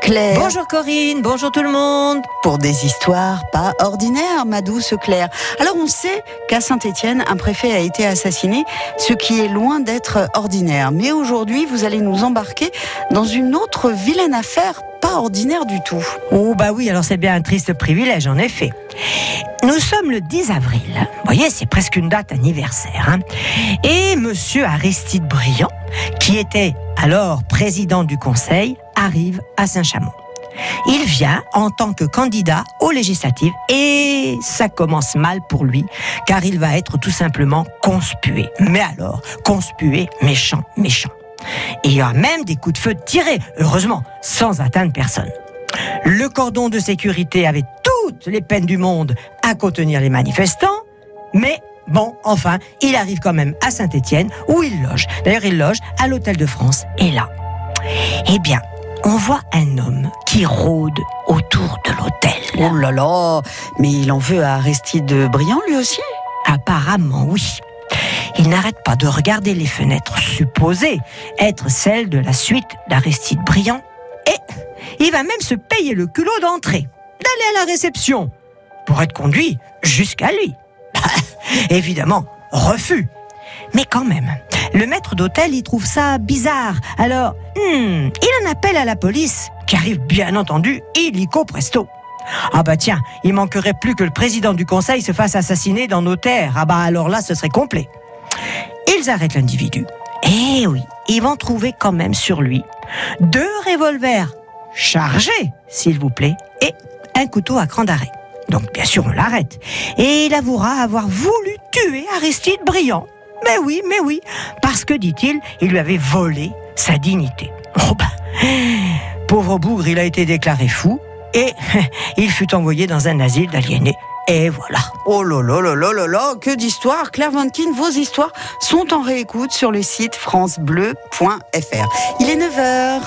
Claire. Bonjour Corinne, bonjour tout le monde. Pour des histoires pas ordinaires, ma douce Claire. Alors on sait qu'à Saint-Etienne, un préfet a été assassiné, ce qui est loin d'être ordinaire. Mais aujourd'hui, vous allez nous embarquer dans une autre vilaine affaire pas ordinaire du tout. Oh bah oui, alors c'est bien un triste privilège en effet. Nous sommes le 10 avril, vous voyez c'est presque une date anniversaire, hein. Et monsieur Aristide Briand, qui était alors président du conseil, arrive à Saint-Chamond. Il vient en tant que candidat aux législatives et ça commence mal pour lui car il va être tout simplement conspué. Mais alors, conspué, méchant. Et il y a même des coups de feu tirés, heureusement, sans atteindre personne. Le cordon de sécurité avait toutes les peines du monde à contenir les manifestants, mais bon, enfin, il arrive quand même à Saint-Etienne où il loge. D'ailleurs, il loge à l'Hôtel de France et là, eh bien, on voit un homme qui rôde autour de l'hôtel. Oh là là, mais il en veut à Aristide Briand lui aussi ? Apparemment, oui. Il n'arrête pas de regarder les fenêtres supposées être celles de la suite d'Aristide Briand et il va même se payer le culot d'entrer, d'aller à la réception pour être conduit jusqu'à lui. Évidemment, refus. Mais quand même, le maître d'hôtel, il trouve ça bizarre. Alors, il en appelle à la police, qui arrive bien entendu illico presto. Ah bah tiens, il manquerait plus que le président du conseil se fasse assassiner dans nos terres. Ah bah alors là, ce serait complet. Ils arrêtent l'individu. Eh oui, ils vont trouver quand même sur lui 2 revolvers chargés, s'il vous plaît, et un couteau à cran d'arrêt. Donc bien sûr, on l'arrête. Et il avouera avoir voulu tuer Aristide Briand. Mais oui, parce que, dit-il, il lui avait volé sa dignité. Oh ben, pauvre bougre, il a été déclaré fou et il fut envoyé dans un asile d'aliénés. Et voilà. Oh là là là là là, que d'histoires. Claire Van Kinh, vos histoires sont en réécoute sur le site francebleu.fr. Il est 9h.